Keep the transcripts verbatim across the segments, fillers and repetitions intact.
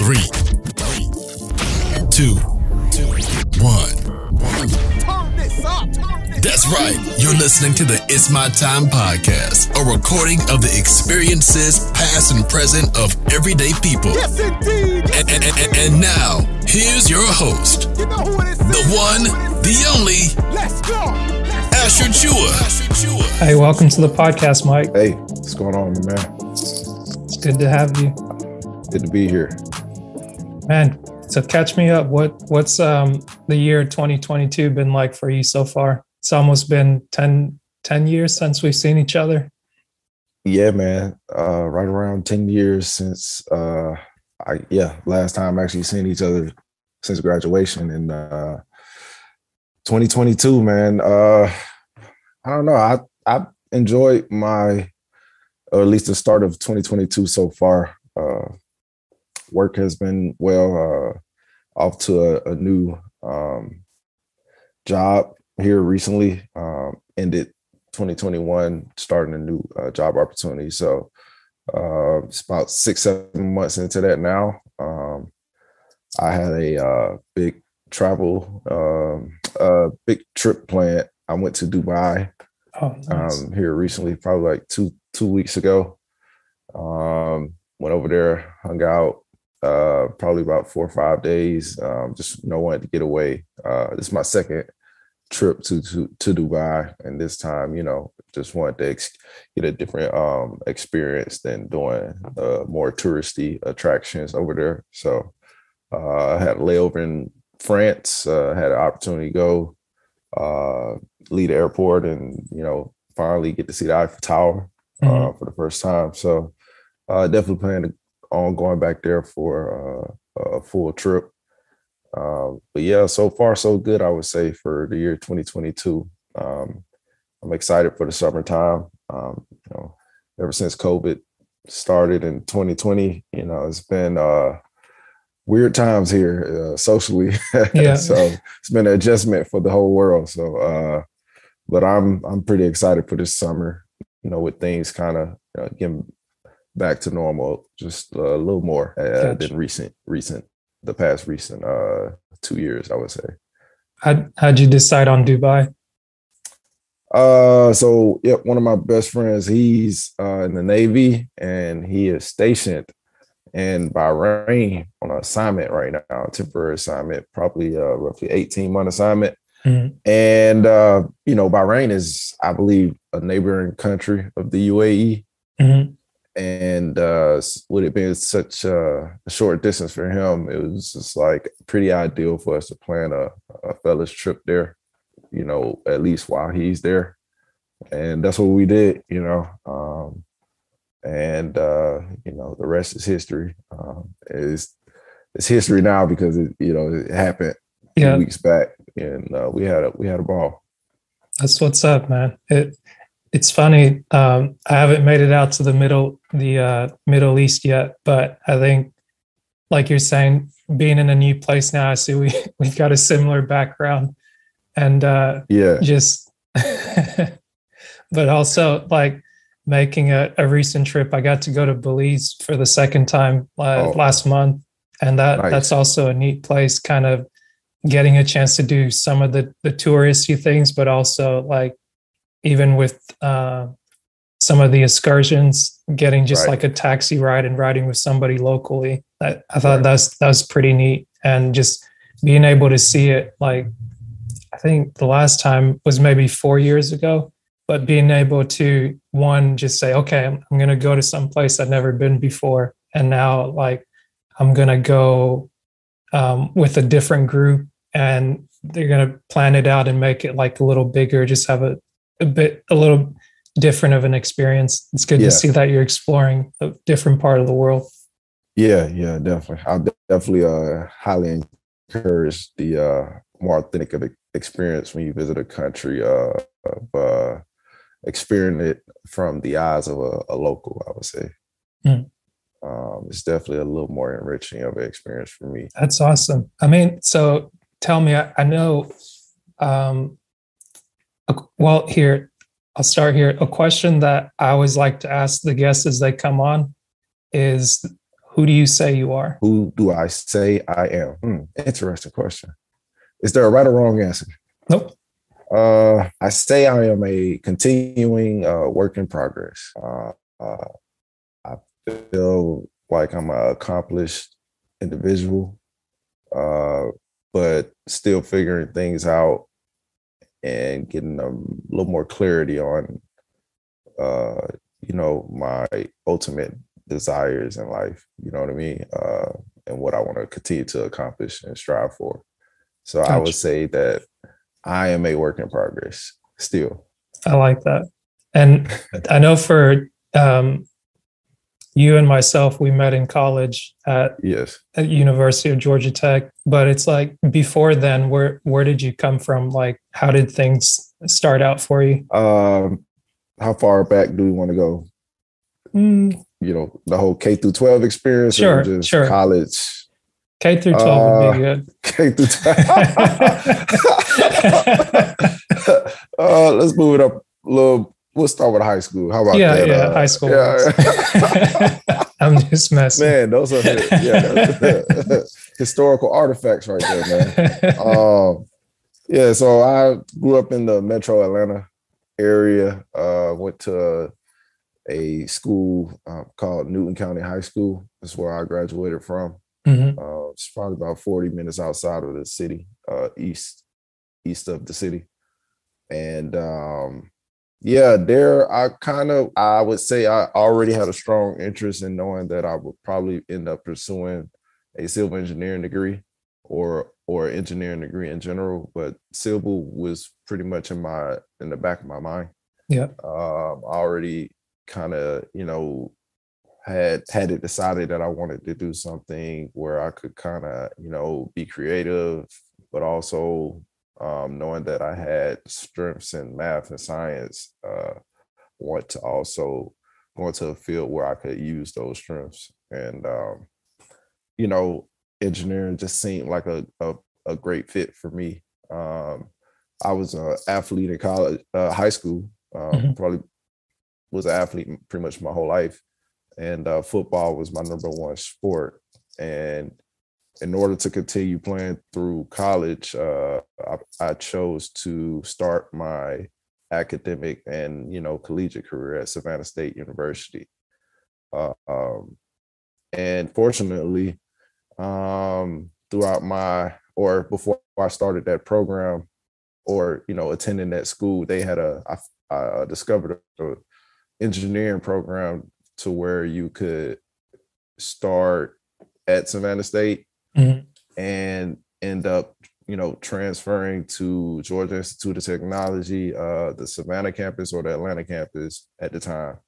Three, two, one. Turn this up. Turn this That's right. You're listening to the It's My Time podcast, a recording of the experiences, past and present, of everyday people. Yes, indeed. Yes, and, and, and, and now, here's your host, you know who it is, the one, the only, Let's go. Asher Chua. Hey, welcome to the podcast, Mike. Hey, what's going on, man? It's good to have you. Good to be here. Man, so catch me up. What what's um, the year twenty twenty-two been like for you so far? It's almost been ten, ten years since we've seen each other. Yeah, man. Uh, right around ten years since uh, I yeah last time actually seen each other since graduation in uh, twenty twenty-two. Man, uh, I don't know. I I enjoyed my, or at least the start of twenty twenty-two so far. Uh, Work has been well uh, off to a, a new um, job here recently. Um, ended twenty twenty-one, starting a new uh, job opportunity. So uh, it's about six, seven months into that now. Um, I had a uh, big travel, um, a big trip planned. I went to Dubai oh, nice. um, here recently, probably like two two weeks ago. Um, went over there, hung out. Uh, probably about four or five days. Um, just no one to get away. Uh, this is my second trip to, to to Dubai, and this time, you know, just wanted to ex- get a different um, experience than doing uh, more touristy attractions over there. So uh, I had a layover in France. Uh, had an opportunity to go uh, leave the airport, and you know, finally get to see the Eiffel Tower uh, mm-hmm. for the first time. So uh, definitely planning to. On going back there for uh, a full trip. Um, but yeah, so far so good, I would say, for the year twenty twenty-two. Um, I'm excited for the summertime. Um, you know, ever since COVID started in twenty twenty, you know, it's been uh, weird times here uh, socially. Yeah. So it's been an adjustment for the whole world. So, uh, but I'm I'm pretty excited for this summer, you know, with things kind of you know, getting back to normal, just a little more uh, gotcha. than recent, recent, the past recent uh, two years, I would say. How, how'd you decide on Dubai? Uh, so, yeah, one of my best friends, he's uh, in the Navy, and he is stationed in Bahrain on an assignment right now, a temporary assignment, probably uh, roughly eighteen-month assignment. Mm-hmm. And, uh, you know, Bahrain is, I believe, a neighboring country of the U A E. Mm-hmm. And uh, with it being such a short distance for him, it was just like pretty ideal for us to plan a, a fellas trip there, you know, at least while he's there. And that's what we did, you know. Um, and, uh, you know, the rest is history. Um, it's, it's history now because, it, you know, it happened yeah. two weeks back, and uh, we had a, we had a ball. That's what's up, man. It. It's funny. Um, I haven't made it out to the middle, the uh, Middle East yet, but I think, like you're saying, being in a new place now, I see we we've got a similar background, and uh, yeah, just. But also, like making a, a recent trip, I got to go to Belize for the second time uh, oh. last month, and that nice. that's also a neat place. Kind of getting a chance to do some of the the touristy things, but also like. Even with uh, some of the excursions, getting just right. like a taxi ride and riding with somebody locally. That, I thought right. that's that's pretty neat. And just being able to see it, like, I think the last time was maybe four years ago, but being able to, one, just say, okay, I'm, I'm going to go to some place I've never been before. And now, like, I'm going to go um, with a different group, and they're going to plan it out and make it like a little bigger, just have a, a bit, a little different of an experience. It's good yeah. to see that you're exploring a different part of the world. Yeah, yeah, definitely. I definitely uh, highly encourage the uh, more authentic of experience when you visit a country, uh, of uh, experiencing it from the eyes of a, a local, I would say. Mm. Um, it's definitely a little more enriching of an experience for me. That's awesome. I mean, so tell me, I, I know, um, well, here, I'll start here. A question that I always like to ask the guests as they come on is, Who do you say you are? Who do I say I am? Hmm, interesting question. Is there a right or wrong answer? Nope. Uh, I say I am a continuing uh, work in progress. Uh, uh, I feel like I'm an accomplished individual, uh, but still figuring things out and getting a little more clarity on, uh, you know, my ultimate desires in life. You know what I mean? Uh, and what I want to continue to accomplish and strive for. So gotcha. I would say that I am a work in progress still. I like that. And I know for um, you and myself, we met in college at yes. at University of Georgia Tech, but it's like before then, where, where did you come from? Like, how did things start out for you? Um, how far back do we want to go? Mm. You know, the whole K through twelve experience sure, or just sure. college? K through twelve uh, would be good. K through twelve. uh, let's move it up a little. We'll start with high school. How about yeah, that? Yeah, uh, high school. Yeah. I'm just messing. Man, those are yeah, historical artifacts right there, man. Um, yeah, so I grew up in the metro Atlanta area. Uh, went to a school uh, called Newton County High School. That's where I graduated from. Mm-hmm. Uh, it's probably about forty minutes outside of the city, uh, east, east of the city. And um, yeah, there I kind of, I would say I already had a strong interest in knowing that I would probably end up pursuing a civil engineering degree or or engineering degree in general. But civil was pretty much in my in the back of my mind. Yeah, um, I already kind of, you know, had had it decided that I wanted to do something where I could kind of, you know, be creative, but also um, knowing that I had strengths in math and science, uh, want to also go into a field where I could use those strengths. And, um, you know, engineering just seemed like a, a, a great fit for me. Um, I was an athlete in college, uh, high school, um, mm-hmm. probably was an athlete pretty much my whole life. And uh, football was my number one sport. And in order to continue playing through college, uh, I, I chose to start my academic and, you know, collegiate career at Savannah State University. Uh, um, and fortunately, um, throughout my, or before I started that program or, you know, attending that school, they had a, I, I discovered an engineering program to where you could start at Savannah State mm-hmm. and end up, you know, transferring to Georgia Institute of Technology, uh, the Savannah campus or the Atlanta campus at the time,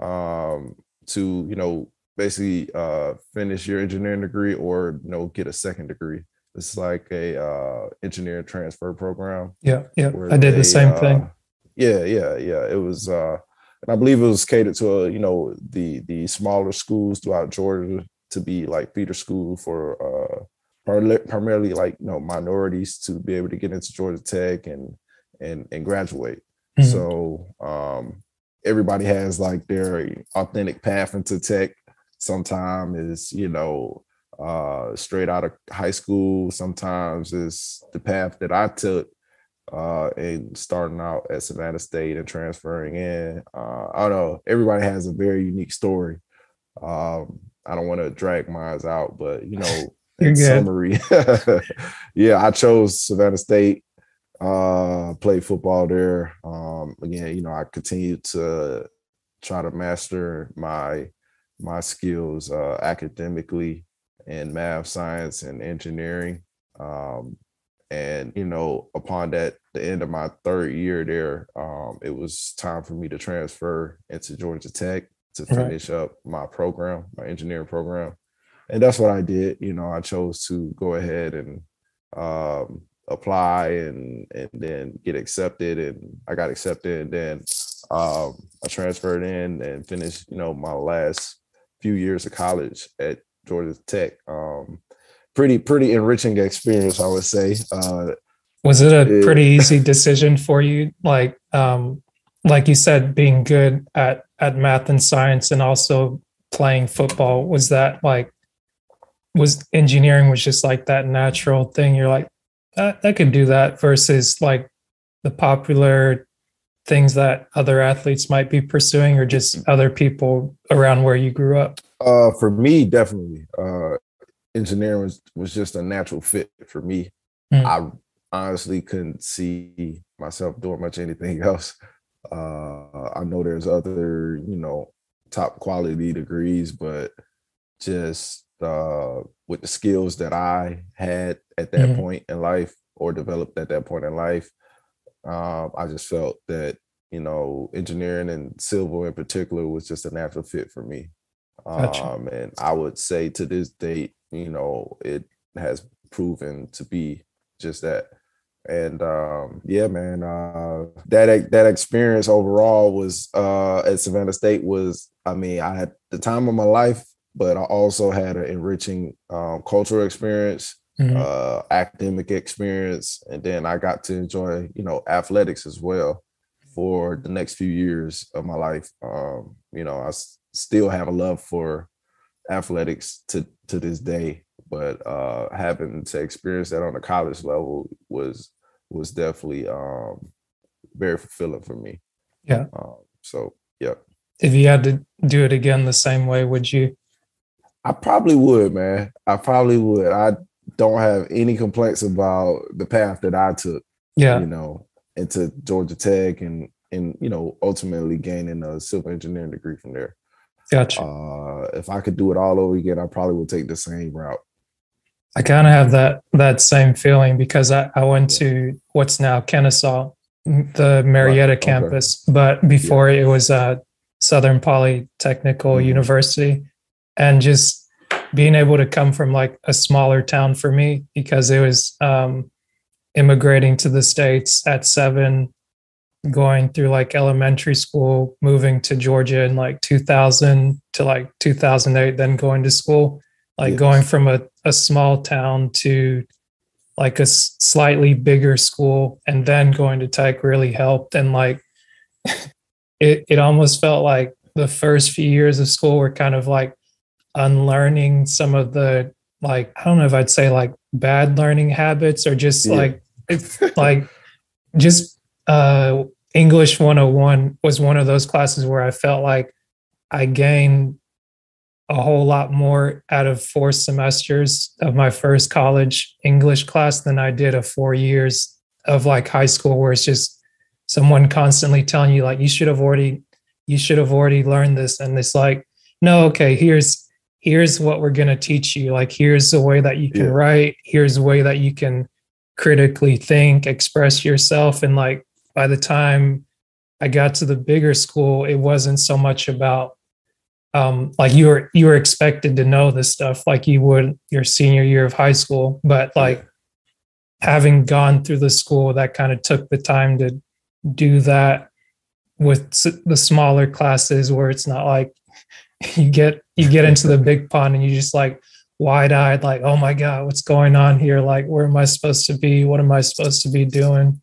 um, to, you know, basically uh, finish your engineering degree or, you know, get a second degree. It's like a uh, engineering transfer program. Yeah, yeah, I did they, the same uh, thing. Yeah, yeah, yeah. It was. Uh, And I believe it was catered to, uh, you know, the the smaller schools throughout Georgia to be like feeder school for uh, primarily like, you know, minorities to be able to get into Georgia Tech and and and graduate. Mm-hmm. So um, everybody has like their authentic path into tech. Sometimes it's, you know, uh, straight out of high school. Sometimes it's the path that I took. Uh, and starting out at Savannah State and transferring in. Uh, I don't know. Everybody has a very unique story. Um, I don't want to drag mine out, but, you know, in summary, yeah, I chose Savannah State, uh, played football there. Um, again, you know, I continued to try to master my my skills uh, academically in math, science, and engineering. Um, and, you know, upon that, the end of my third year there, um, it was time for me to transfer into Georgia Tech to finish right. up my program, my engineering program. And that's what I did. You know, I chose to go ahead and um, apply and and then get accepted. And I got accepted. And then um, I transferred in and finished, you know, my last few years of college at Georgia Tech. Um, pretty, pretty enriching experience, I would say. Uh, Was it a it, pretty easy decision for you? Like, um, like you said, being good at, at math and science and also playing football, was that like, was engineering was just like that natural thing? You're like, I, I could do that, versus like the popular things that other athletes might be pursuing, or just other people around where you grew up? Uh, for me, definitely. Uh, engineering was, was just a natural fit for me. Mm. I honestly couldn't see myself doing much anything else. Uh, I know there's other, you know, top quality degrees, but just uh, with the skills that I had at that mm. point in life, or developed at that point in life, Um, I just felt that, you know, engineering and civil in particular was just a natural fit for me. Um, gotcha. And I would say to this date, you know, it has proven to be just that. And um, yeah, man, uh, that that experience overall was uh, at Savannah State was, I mean, I had the time of my life, but I also had an enriching um, cultural experience. Mm-hmm. Uh, academic experience, and then I got to enjoy, you know, athletics as well for the next few years of my life. Um, you know, I s- still have a love for athletics to to this day, but uh, having to experience that on a college level was was definitely um, very fulfilling for me. Yeah. Um, so, yeah. If you had to do it again the same way, would you? I probably would, man. I probably would. I. Don't have any complaints about the path that I took, yeah. you know, into Georgia Tech and, and, you know, ultimately gaining a civil engineering degree from there. Gotcha. Uh, if I could do it all over again, I probably would take the same route. I kind of have that, that same feeling, because I, I went to what's now Kennesaw, the Marietta right. okay. campus, but before yeah. it was uh, Southern Polytechnical mm-hmm. University, and just being able to come from like a smaller town for me, because it was um, immigrating to the States at seven, going through like elementary school, moving to Georgia in like two thousand to like two thousand eight, then going to school, like yes. going from a, a small town to like a s- slightly bigger school, and then going to tech really helped. And like, it, it almost felt like the first few years of school were kind of like unlearning some of the, like, I don't know if I'd say like bad learning habits, or just yeah. like, it's like just uh, English one oh one was one of those classes where I felt like I gained a whole lot more out of four semesters of my first college English class than I did of four years of like high school, where it's just someone constantly telling you like, you should have already, you should have already learned this. And it's like, no, okay, here's, here's what we're going to teach you. Like, here's the way that you can yeah. write. Here's the way that you can critically think, express yourself. And like, by the time I got to the bigger school, it wasn't so much about um, like you were, you were expected to know this stuff like you would your senior year of high school, but like having gone through the school that kind of took the time to do that with the smaller classes, where it's not like, You get you get into the big pond and you just like wide-eyed, like, oh my God, what's going on here? Like, where am I supposed to be? What am I supposed to be doing?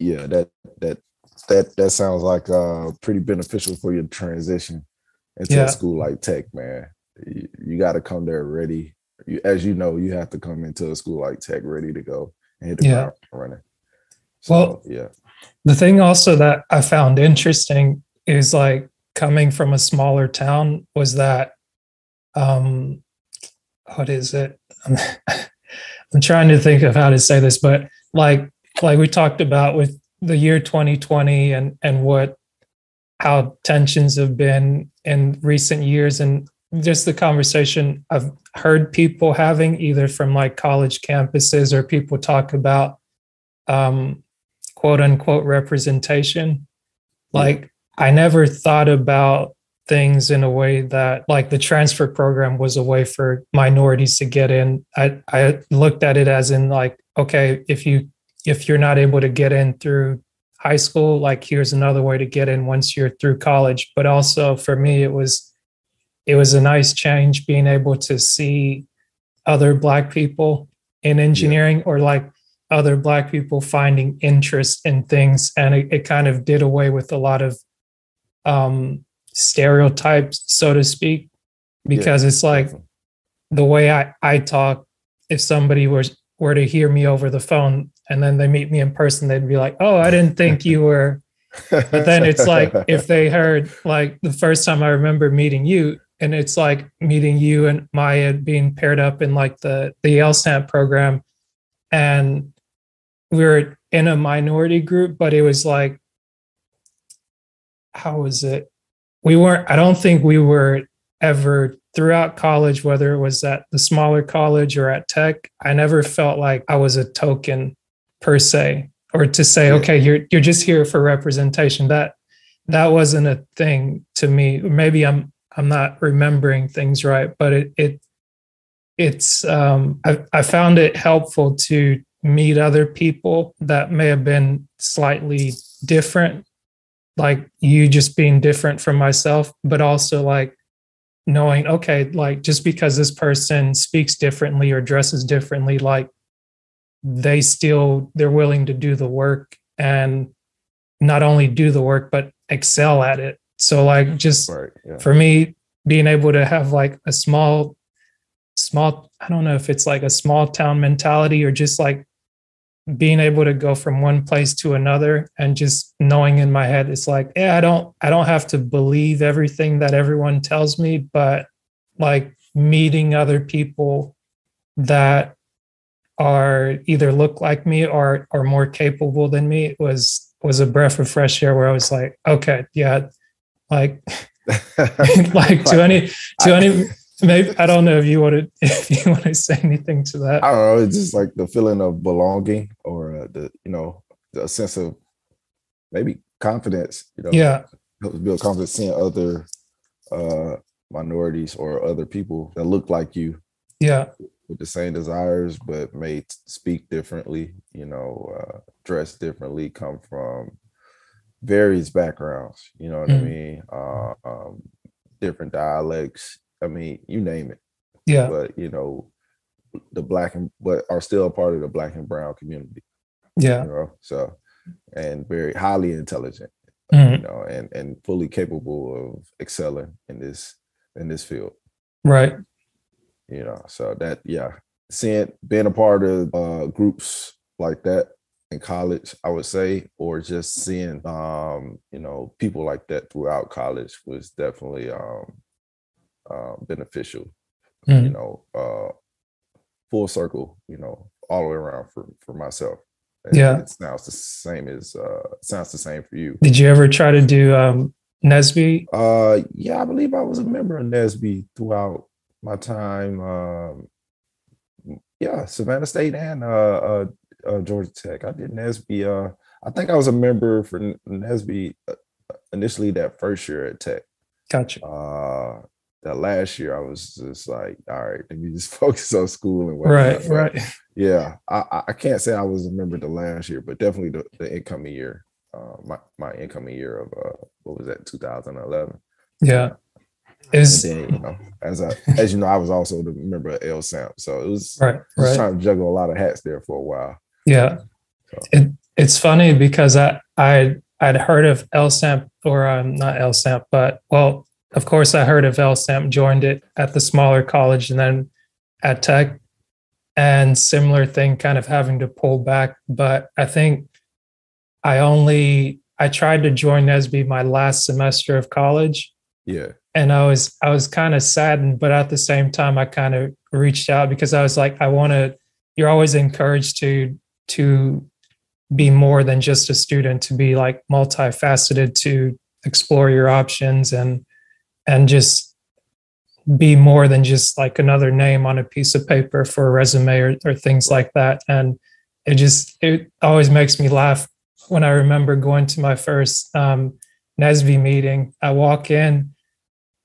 Yeah, that that that that sounds like uh pretty beneficial for your transition into yeah. a school like tech, man. You, you got to come there ready. You, as you know, you have to come into a school like tech ready to go and hit the yeah. ground running. So, well, yeah. The thing also that I found interesting is like, coming from a smaller town was that, um, what is it? I'm, I'm trying to think of how to say this, but like, like we talked about with the year twenty twenty and, and what, how tensions have been in recent years, and just the conversation I've heard people having either from like college campuses, or people talk about, um, quote unquote representation. Like, yeah. I never thought about things in a way that like the transfer program was a way for minorities to get in. I, I looked at it as in like, okay, if you, if you're not able to get in through high school, like here's another way to get in once you're through college. But also for me, it was, it was a nice change being able to see other Black people in engineering, yeah. or like other Black people finding interest in things. And it, it kind of did away with a lot of Um, stereotypes, so to speak, because yeah. it's like the way I, I talk, if somebody were, were to hear me over the phone and then they meet me in person, they'd be like, oh, I didn't think you were. But then it's like, if they heard, like the first time I remember meeting you, and it's like meeting you and Maya being paired up in like the, the Yale stamp program. And we were in a minority group, but it was like, how was it? We weren't, I don't think we were ever throughout college, whether it was at the smaller college or at tech, I never felt like I was a token per se, or to say, okay, you're, you're just here for representation. That, that wasn't a thing to me. Maybe I'm, I'm not remembering things right, but it, it it's, um, I, I found it helpful to meet other people that may have been slightly different, like you just being different from myself, but also like knowing, okay, like just because this person speaks differently or dresses differently, like they still, they're willing to do the work and not only do the work, but excel at it. So like just right, yeah. for me, being able to have like a small, small, I don't know if it's like a small town mentality or just like being able to go from one place to another and just knowing in my head, it's like, yeah, I don't, I don't have to believe everything that everyone tells me, but like meeting other people that are either look like me or are more capable than me was, was a breath of fresh air where I was like, okay, yeah. Like, like to any, to any, maybe, I don't know if you want to, if you want to say anything to that. I don't know. It's just like the feeling of belonging or uh, the, you know, the sense of maybe confidence, you know, yeah. helps build confidence seeing other uh, minorities or other people that look like you. Yeah. With the same desires, but may speak differently, you know, uh, dress differently, come from various backgrounds, you know what mm. I mean? Uh, um, different dialects. I mean, you name it. Yeah. But, you know, the black and but are still a part of the black and brown community. Yeah. You know, so and very highly intelligent, mm. you know, and, and fully capable of excelling in this in this field. Right. You know, so that, yeah, seeing being a part of uh, groups like that in college, I would say, or just seeing, um, you know, people like that throughout college was definitely um, uh, beneficial, mm. you know, uh, full circle, you know, all the way around for, for myself. And yeah. It sounds the same as, uh, sounds the same for you. Did you ever try to do um, N S B E? Uh, yeah, I believe I was a member of N S B E throughout my time. Um, yeah, Savannah State and uh, uh, Uh, Georgia Tech. I did N S B E. Uh, I think I was a member for N S B E initially that first year at Tech. Gotcha. Uh, that last year, I was just like, all right, let me just focus on school and whatnot. Right, right. But yeah, I, I can't say I was a member the last year, but definitely the, the incoming year, uh, my my incoming year of uh, what was that, two thousand eleven. Yeah. Is you know, as I, as you know, I was also the member of L SAMP, so it was right, right. trying to juggle a lot of hats there for a while. Yeah, so. it, it's funny because I I I'd heard of L SAMP or um, not L SAMP, but well, of course I heard of L SAMP. Joined it at the smaller college and then at Tech, and similar thing, kind of having to pull back. But I think I only I tried to join N S B E my last semester of college. Yeah. And I was I was kind of saddened, but at the same time, I kind of reached out because I was like, I want to, you're always encouraged to to be more than just a student, to be like multifaceted, to explore your options and and just be more than just like another name on a piece of paper for a resume or, or things like that. And it just, it always makes me laugh when I remember going to my first um, N S B E meeting. I walk in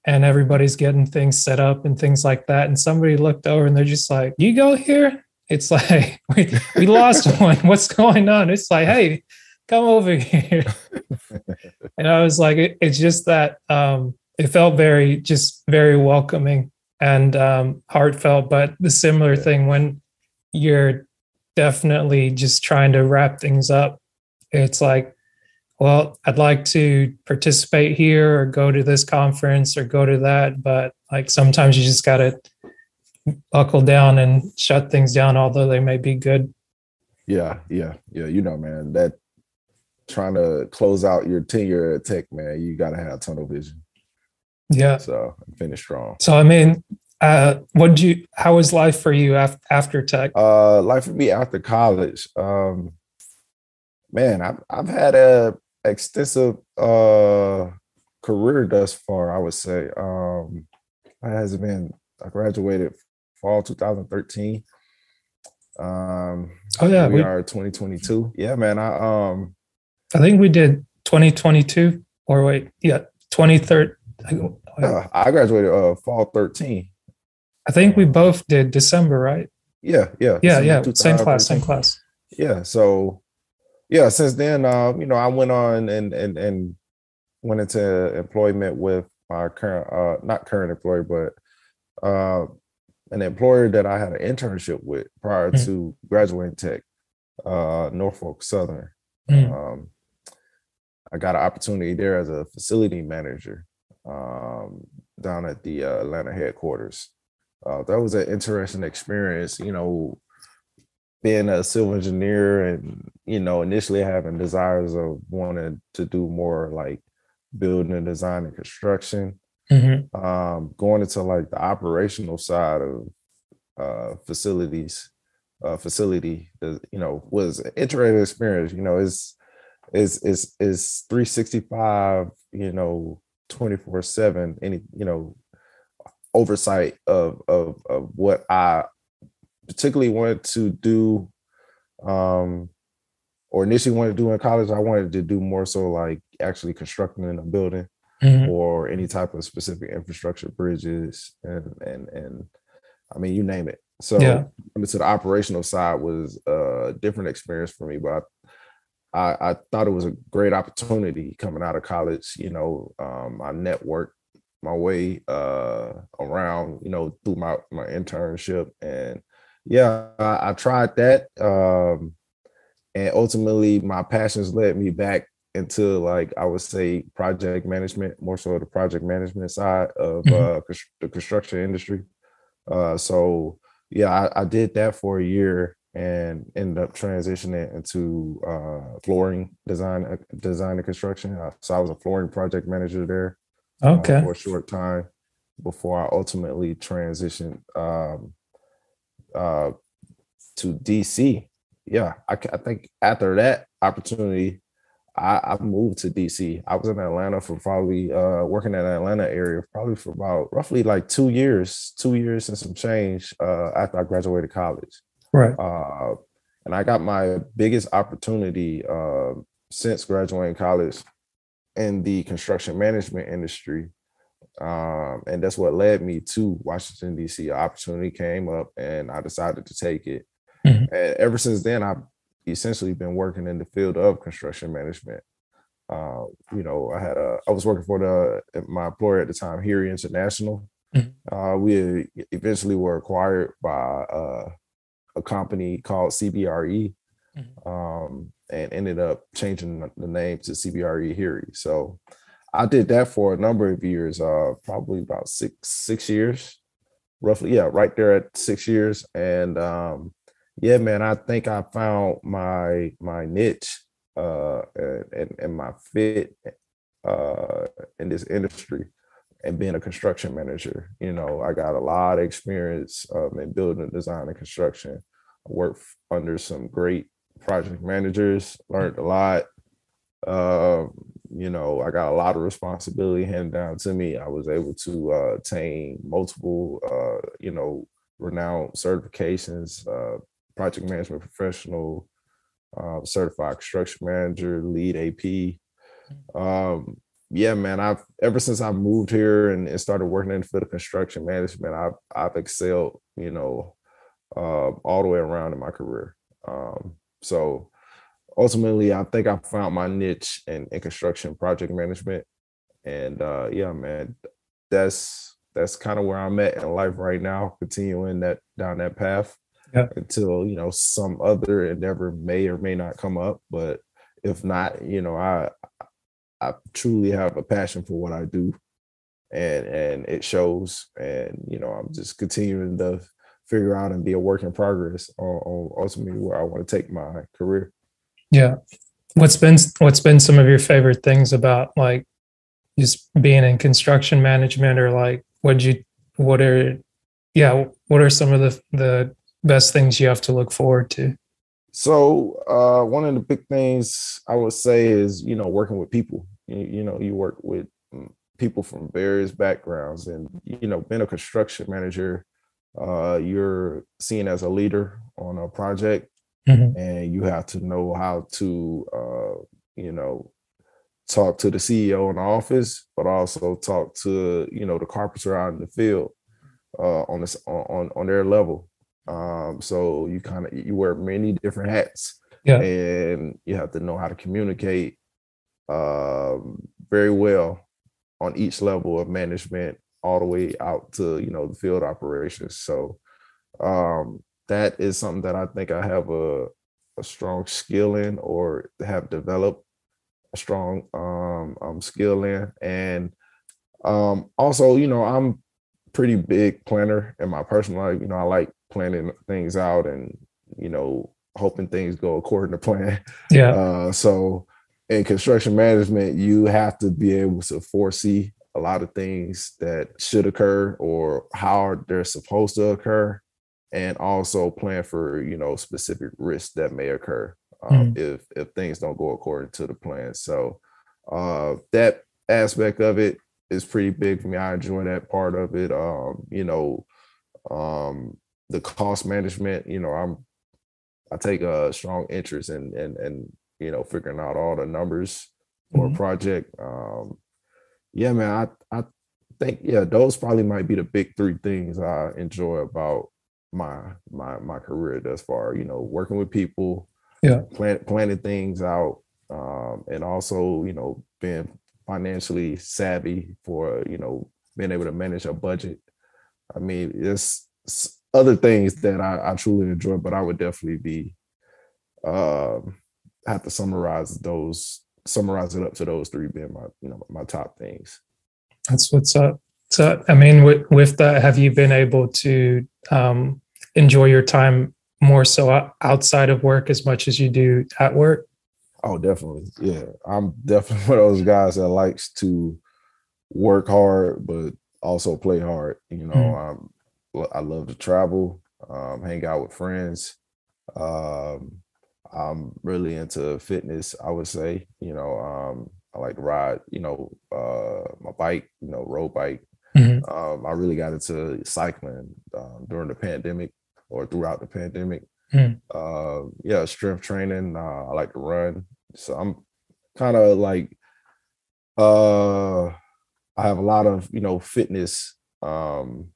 and everybody's getting things set up and things like that. And somebody looked over and they're just like, you go here? It's like, we, we lost one. What's going on? It's like, hey, come over here. And I was like, it, it's just that um, it felt very, just very welcoming and um, heartfelt. But the similar thing when you're definitely just trying to wrap things up, it's like, well, I'd like to participate here or go to this conference or go to that. But like sometimes you just got to buckle down and shut things down, although they may be good. Yeah, yeah, yeah. You know, man, that trying to close out your tenure at tech, man, you got to have tunnel vision. Yeah. So finish strong. So, I mean, uh, what do you, how was life for you af- after tech? Uh, life for me after college. Um, man, I've, I've had a extensive uh, career thus far, I would say. Um, it has been, I graduated fall two thousand thirteen. Um, oh, yeah. We, we are twenty twenty-two. Yeah, man. I um, I think we did twenty twenty-two or wait, yeah, twenty thirteen. Uh, I graduated uh, fall thirteen. I think we both did December, right? Yeah, yeah. Yeah, yeah. Same class, same class. Yeah. So, yeah, since then, uh, you know, I went on and, and, and went into employment with my current, uh, not current employer, but uh, an employer that I had an internship with prior mm. to graduating tech, uh, Norfolk Southern. Mm. Um, I got an opportunity there as a facility manager um, down at the uh, Atlanta headquarters. Uh, that was an interesting experience, you know, being a civil engineer and, you know, initially having desires of wanting to do more like building and design and construction. Mm-hmm. Um, going into like the operational side of uh, facilities, uh, facility, you know, was an interesting experience. You know, it's it's it's it's three sixty-five, you know, twenty-four seven, any, you know, oversight of of of what I particularly wanted to do, um, or initially wanted to do in college. I wanted to do more so like actually constructing a building. Mm-hmm. Or any type of specific infrastructure, bridges, and and and I mean, you name it. So yeah. I mean, so the operational side was a different experience for me, but I, I, I thought it was a great opportunity coming out of college. You know, um, I networked my way uh, around, you know, through my, my internship, and yeah, I, I tried that, um, and ultimately my passions led me back into like, I would say, project management, more so the project management side of mm-hmm. uh, the construction industry. Uh, so yeah, I, I did that for a year and ended up transitioning into uh, flooring design, uh, design and construction. Uh, so I was a flooring project manager there okay. uh, for a short time before I ultimately transitioned um, uh, to D C. Yeah, I, I think after that opportunity, I, I moved to D C. I was in Atlanta for probably uh, working in the Atlanta area probably for about roughly like two years, two years and some change uh, after I graduated college. Right. Uh, and I got my biggest opportunity uh, since graduating college in the construction management industry. Um, and that's what led me to Washington, D C. An opportunity came up and I decided to take it. Mm-hmm. And ever since then, I've essentially been working in the field of construction management. Uh, you know, I had a, I was working for the my employer at the time, Heary International. Mm-hmm. Uh, we eventually were acquired by uh, a company called C B R E, mm-hmm. um, and ended up changing the name to C B R E Heary. So I did that for a number of years, uh, probably about six six years, roughly. Yeah, right there at six years, and um, yeah, man, I think I found my my niche uh, and, and my fit uh, in this industry and being a construction manager. You know, I got a lot of experience um, in building, design, and construction. I worked under some great project managers, learned a lot. Uh, you know, I got a lot of responsibility handed down to me. I was able to uh, attain multiple, uh, you know, renowned certifications, uh, Project Management Professional, uh, Certified Construction Manager, Lead A P. Um, yeah, man, I've ever since I moved here and, and started working in the field of construction management, I've, I've excelled, you know, uh, all the way around in my career. Um, so ultimately, I think I found my niche in, in construction project management. And uh, yeah, man, that's that's kind of where I'm at in life right now, continuing that down that path. Yeah. Until, you know, some other endeavor may or may not come up, but If not, you know, I I truly have a passion for what I do, and and it shows. And you know, I'm just continuing to figure out and be a work in progress on, on ultimately where I want to take my career. Yeah, what's been what's been some of your favorite things about like just being in construction management, or like what you what are yeah what are some of the the best things you have to look forward to? So uh, one of the big things I would say is, you know, working with people. You, you know, you work with people from various backgrounds, and, you know, being a construction manager, uh, you're seen as a leader on a project, mm-hmm. and you have to know how to, uh, you know, talk to the C E O in the office, but also talk to, you know, the carpenter out in the field uh, on this on on their level. Um, so you kind of, you wear many different hats, yeah. and you have to know how to communicate, um, very well on each level of management, all the way out to, you know, the field operations. So, um, that is something that I think I have a, a strong skill in, or have developed a strong, um, um skill in. And, um, also, you know, I'm a pretty big planner in my personal life. You know, I like planning things out and, you know, hoping things go according to plan. Yeah. Uh, so in construction management, you have to be able to foresee a lot of things that should occur or how they're supposed to occur, and also plan for, you know, specific risks that may occur um, mm. if if things don't go according to the plan. So uh, that aspect of it is pretty big for me. I enjoy that part of it. Um, you know, um, the cost management, you know, I'm, I take a strong interest in, in, in, you know, figuring out all the numbers for mm-hmm. a project. Um, yeah, man, I, I think, yeah, those probably might be the big three things I enjoy about my, my, my career thus far, you know, working with people, yeah, plan, planning things out. Um, and also, you know, being financially savvy for, you know, being able to manage a budget. I mean, it's, it's other things that I, I truly enjoy, but I would definitely be uh, have to summarize those, summarize it up to those three being my, you know, my top things. That's what's up. So, I mean, with, with that, have you been able to um, enjoy your time more so outside of work as much as you do at work? Oh, definitely. Yeah, I'm definitely one of those guys that likes to work hard, but also play hard. You know, mm. I'm, I love to travel, um, hang out with friends. Um, I'm really into fitness, I would say. You know, um, I like to ride, you know, uh, my bike, you know, road bike. Mm-hmm. Um, I really got into cycling um, during the pandemic or throughout the pandemic. Mm-hmm. Uh, yeah, strength training. Uh, I like to run. So I'm kind of like, uh, I have a lot of, you know, fitness um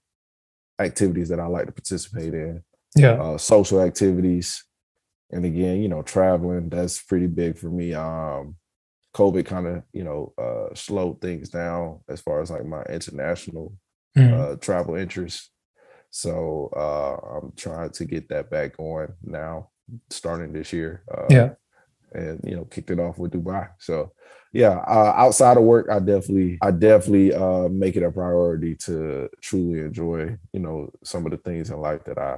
activities that I like to participate in, yeah, uh, social activities, and again, you know, traveling. That's pretty big for me. Um, COVID kind of, you know, uh, slowed things down as far as like my international mm. uh, travel interests. So uh, I'm trying to get that back going now, starting this year. Uh, yeah, and you know, kicked it off with Dubai. So yeah, uh, outside of work, I definitely, I definitely uh, make it a priority to truly enjoy, you know, some of the things in life that I,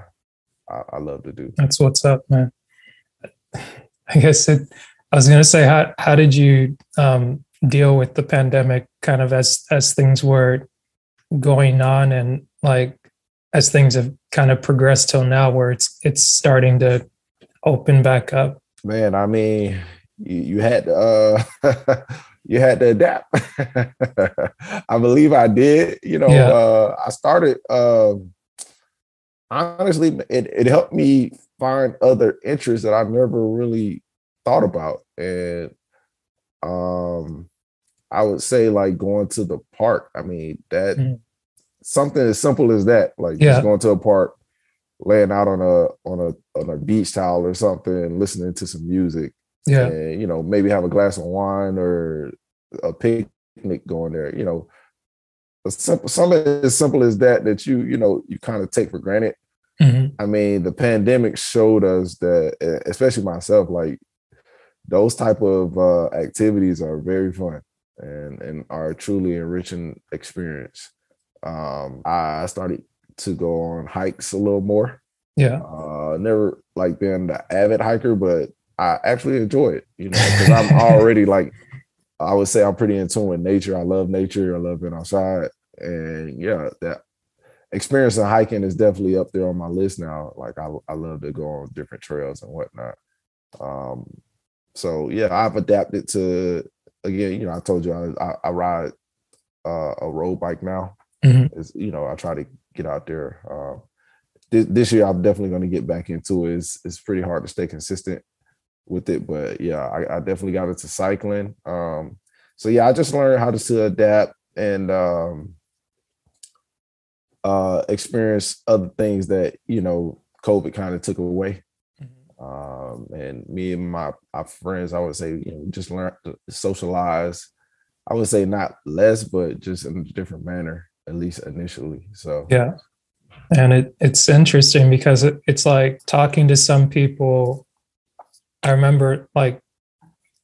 I, I love to do. That's what's up, man. I guess it, I was going to say, how how did you um, deal with the pandemic, kind of as as things were going on, and like as things have kind of progressed till now, where it's it's starting to open back up? Man, I mean, you, you had to, uh, you had to adapt. I believe I did. You know, yeah. uh, I started. Uh, honestly, it, it helped me find other interests that I never really thought about, and um, I would say like going to the park. I mean, that mm. something as simple as that, like yeah. just going to a park, laying out on a on a on a beach towel or something, listening to some music. Yeah, and, you know, maybe have a glass of wine or a picnic going there. You know, a simple, something as simple as that that you you know you kind of take for granted. Mm-hmm. I mean, the pandemic showed us that, especially myself, like those type of uh, activities are very fun and, and are truly enriching experience. Um, I started to go on hikes a little more. Yeah. Uh, never like been an avid hiker, but I actually enjoy it, you know, because I'm already like, I would say I'm pretty in tune with nature. I love nature. I love being outside. And yeah, that experience of hiking is definitely up there on my list now. Like I, I love to go on different trails and whatnot. Um, so yeah, I've adapted to, again, you know, I told you I, I, I ride uh, a road bike now. Mm-hmm. It's, you know, I try to get out there. Uh, th- this year, I'm definitely going to get back into it. It's, it's pretty hard to stay consistent with it, but yeah, I, I definitely got into cycling. Um, so yeah, I just learned how to, to adapt and um, uh, experience other things that, you know, COVID kind of took away. Mm-hmm. Um, and me and my, my friends, I would say, you know, just learn to socialize. I would say not less, but just in a different manner, at least initially. So yeah. And it, it's interesting because it, it's like talking to some people. I remember like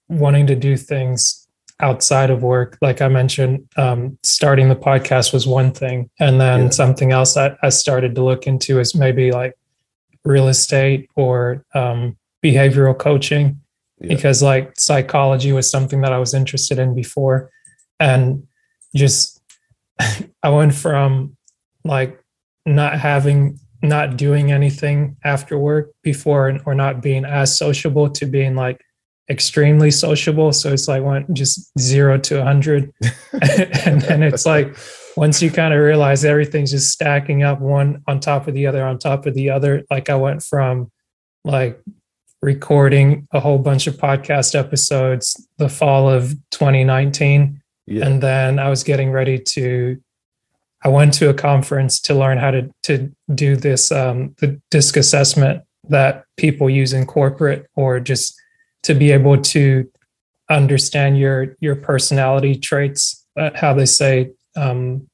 wanting to do things outside of work. Like I mentioned, um, starting the podcast was one thing. And then yeah. something else I, I started to look into is maybe like real estate or um, behavioral coaching, yeah. because like psychology was something that I was interested in before. And just I went from like not having not doing anything after work before or not being as sociable to being like extremely sociable. So it's like went just zero to a hundred. And then it's like, once you kind of realize everything's just stacking up one on top of the other, on top of the other. Like I went from like recording a whole bunch of podcast episodes, the fall of twenty nineteen. Yeah. And then I was getting ready to I went to a conference to learn how to, to do this, um, the DISC assessment that people use in corporate, or just to be able to understand your, your personality traits, uh, how they say, um,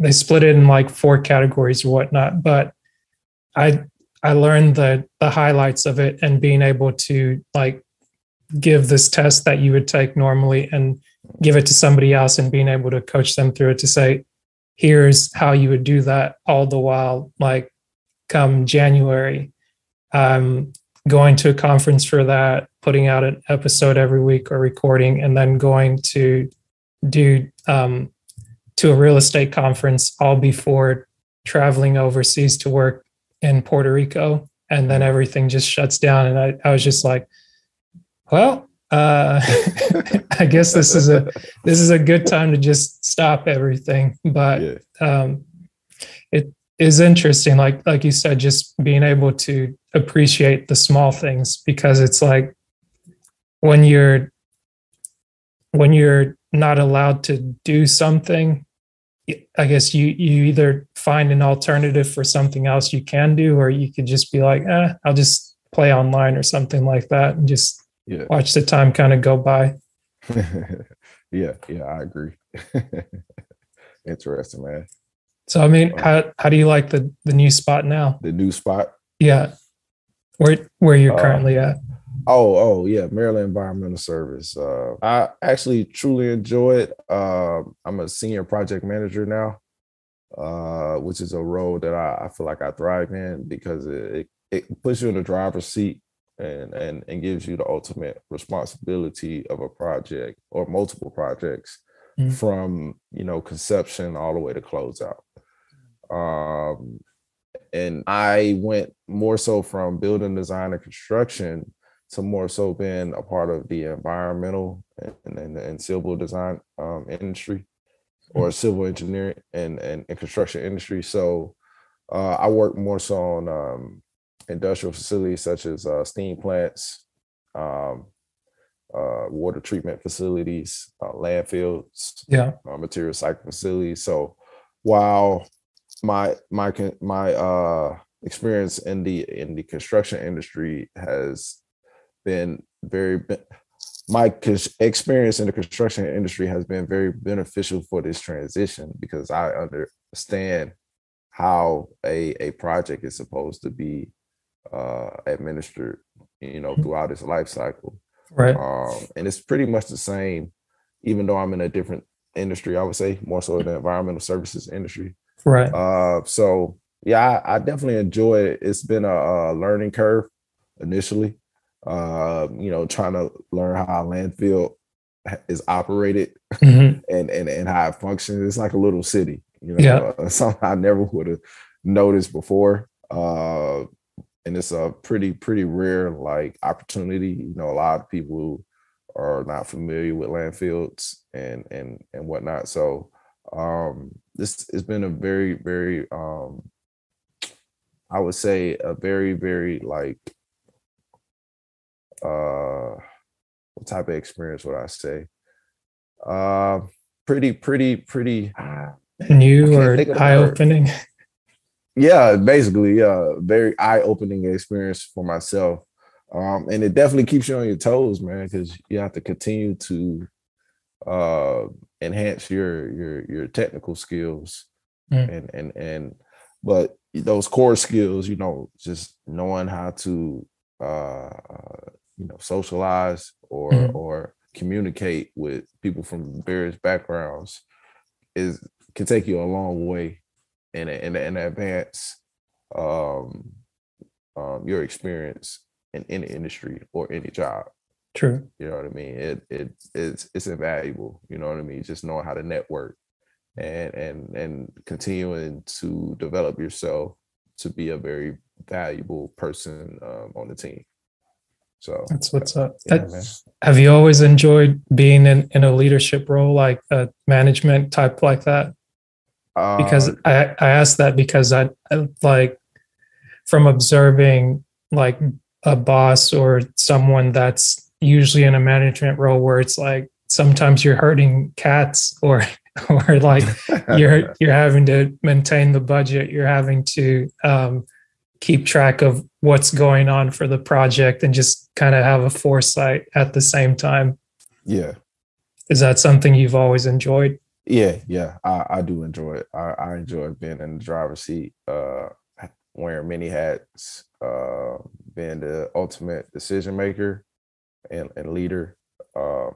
they split it in like four categories or whatnot. But I, I learned the, the highlights of it and being able to like give this test that you would take normally and give it to somebody else and being able to coach them through it to say, here's how you would do that, all the while, like come January, um, going to a conference for that, putting out an episode every week or recording, and then going to do um, to a real estate conference all before traveling overseas to work in Puerto Rico. And then everything just shuts down. And I, I was just like, well, Uh, I guess this is a this is a good time to just stop everything. But yeah. um, it is interesting, like like you said, just being able to appreciate the small things, because it's like when you're when you're not allowed to do something, I guess you you either find an alternative for something else you can do, or you could just be like, eh, I'll just play online or something like that, and just. Yeah. Watch the time kind of go by. yeah, yeah, I agree. Interesting, man. So, I mean, um, how how do you like the, the new spot now? The new spot? Yeah. Where where you're uh, currently at? Oh, oh, yeah, Maryland Environmental Service. Uh, I actually truly enjoy it. Uh, I'm a senior project manager now, uh, which is a role that I, I feel like I thrive in, because it, it, it puts you in the driver's seat. And, and and gives you the ultimate responsibility of a project or multiple projects, mm-hmm. from, you know, conception all the way to closeout. Um, and I went more so from building design and construction to more so being a part of the environmental and and, and civil design um, industry, mm-hmm. or civil engineering and, and, and construction industry. So uh, I work more so on um, industrial facilities such as uh, steam plants, um, uh, water treatment facilities, uh, landfills, yeah. uh, material cycling facilities. So while my my my uh, experience in the in the construction industry has been very my experience in the construction industry has been very beneficial for this transition, because I understand how a a project is supposed to be uh administered, you know, throughout its life cycle. Right. Um, and it's pretty much the same, even though I'm in a different industry, I would say more so in the environmental services industry. Right. Uh, so yeah, I, I definitely enjoy it. It's been a, a learning curve initially, uh, you know, trying to learn how a landfill is operated mm-hmm. and, and, and how it functions. It's like a little city, you know, yep. uh, something I never would have noticed before. Uh, and it's a pretty, pretty rare like opportunity. You know, a lot of people who are not familiar with landfills and, and, and whatnot. So um, this has been a very, very, um, I would say a very, very like, uh, what type of experience would I say? Uh, pretty, pretty, pretty. New or eye-opening? Yeah, basically, yeah. Very eye-opening experience for myself. Um, and it definitely keeps you on your toes, man, because you have to continue to uh, enhance your your your technical skills. Mm. And and and but those core skills, you know, just knowing how to uh, you know, socialize or mm. or communicate with people from various backgrounds is can take you a long way and and, and advance um, um, your experience in any industry or any job. True. You know what I mean? It it it's it's invaluable. You know what I mean? Just knowing how to network and and and continuing to develop yourself to be a very valuable person um, on the team. So that's what's up. Yeah, that, have you always enjoyed being in, in a leadership role, like a management type like that? Uh, because I, I asked that because I, I like from observing like a boss or someone that's usually in a management role where it's like sometimes you're herding cats or or like you're you're having to maintain the budget, you're having to um, keep track of what's going on for the project and just kind of have a foresight at the same time. Yeah. Is that something you've always enjoyed? Yeah. Yeah. I, I do enjoy it. I, I enjoy being in the driver's seat, uh, wearing many hats, uh, being the ultimate decision maker and, and leader. Um,